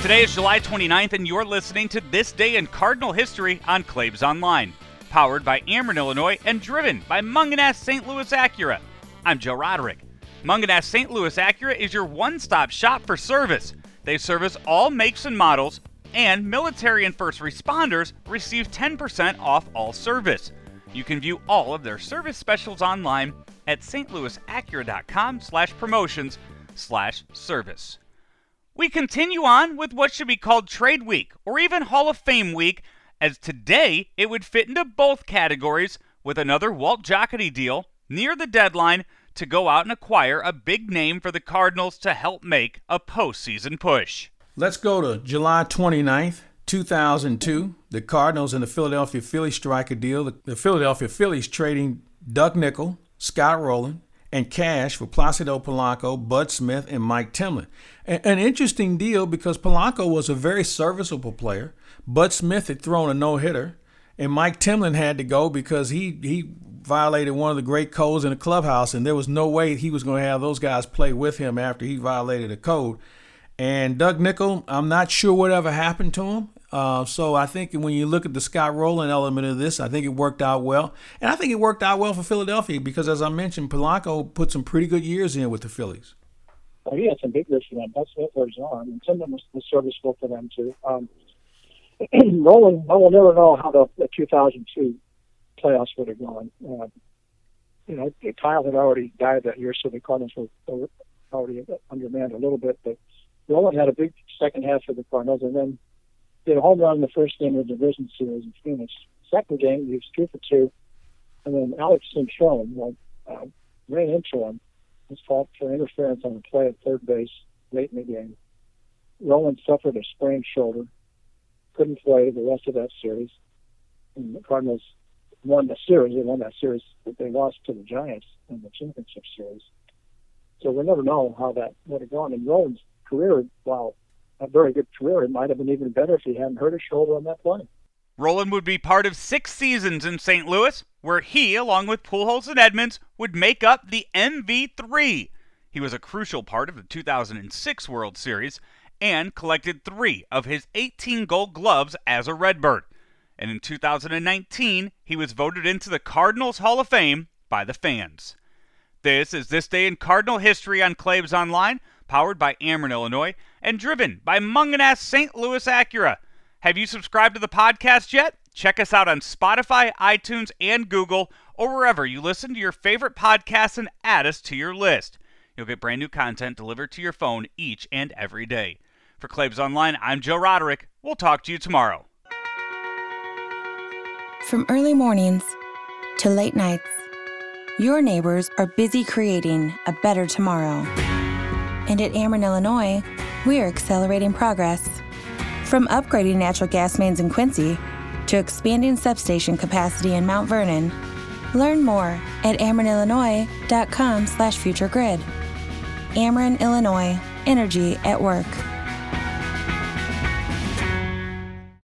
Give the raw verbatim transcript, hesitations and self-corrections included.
Today is July twenty-ninth, and you're listening to This Day in Cardinal History on Claves Online, powered by Ameren, Illinois, and driven by Munganas Saint Louis Acura. I'm Joe Roderick. Munganas Saint Louis Acura is your one-stop shop for service. They service all makes and models, and military and first responders receive ten percent off all service. You can view all of their service specials online at stlouisacura dot com slash promotions slash service. We continue on with what should be called Trade Week, or even Hall of Fame Week, as today it would fit into both categories with another Walt Jockety deal near the deadline to go out and acquire a big name for the Cardinals to help make a postseason push. Let's go to July twenty-ninth, two thousand two. The Cardinals and the Philadelphia Phillies strike a deal. The Philadelphia Phillies trading Doug Nickel, Scott Rowland, and cash for Placido Polanco, Bud Smith, and Mike Timlin. An interesting deal because Polanco was a very serviceable player. Bud Smith had thrown a no-hitter, and Mike Timlin had to go because he he violated one of the great codes in the clubhouse, and there was no way he was going to have those guys play with him after he violated a code. And Doug Nickel, I'm not sure whatever happened to him. Uh, so I think when you look at the Scott Rowland element of this, I think it worked out well. And I think it worked out well for Philadelphia because, as I mentioned, Polanco put some pretty good years in with the Phillies. Oh, he had some big years for them. Bud Smith was on, and Timlin was serviceable for them, too. Um, Rowland, I will never know how the, the two thousand two playoffs would have gone. Uh, you know, Kyle had already died that year, so the Cardinals were already undermanned a little bit. But Rowland had a big second half for the Cardinals, and then did a home run in the first game of the division series in Phoenix. Second game, he was two for two. And then Alex Cintron well, uh, ran into him. His fault for interference on the play at third base late in the game. Rowland suffered a sprained shoulder. Couldn't play the rest of that series. And the Cardinals won the series. They won that series, but they lost to the Giants in the championship series. So we'll never know how that would have gone. And Rowland's career, while a very good career, it might have been even better if he hadn't hurt his shoulder on that play. Rowland would be part of six seasons in Saint Louis, where he, along with Pujols and Edmonds, would make up the M V three. He was a crucial part of the two thousand six World Series and collected three of his eighteen gold gloves as a Redbird. And in two thousand nineteen, he was voted into the Cardinals Hall of Fame by the fans. This is This Day in Cardinal History on Claves Online, powered by Ameren, Illinois, and driven by Munganas Saint Louis Acura. Have you subscribed to the podcast yet? Check us out on Spotify, iTunes, and Google, or wherever you listen to your favorite podcasts and add us to your list. You'll get brand new content delivered to your phone each and every day. For Claves Online, I'm Joe Roderick. We'll talk to you tomorrow. From early mornings to late nights, your neighbors are busy creating a better tomorrow. And at Ameren, Illinois, we are accelerating progress. From upgrading natural gas mains in Quincy to expanding substation capacity in Mount Vernon, learn more at ameren illinois dot com slash future grid. Ameren, Illinois, energy at work.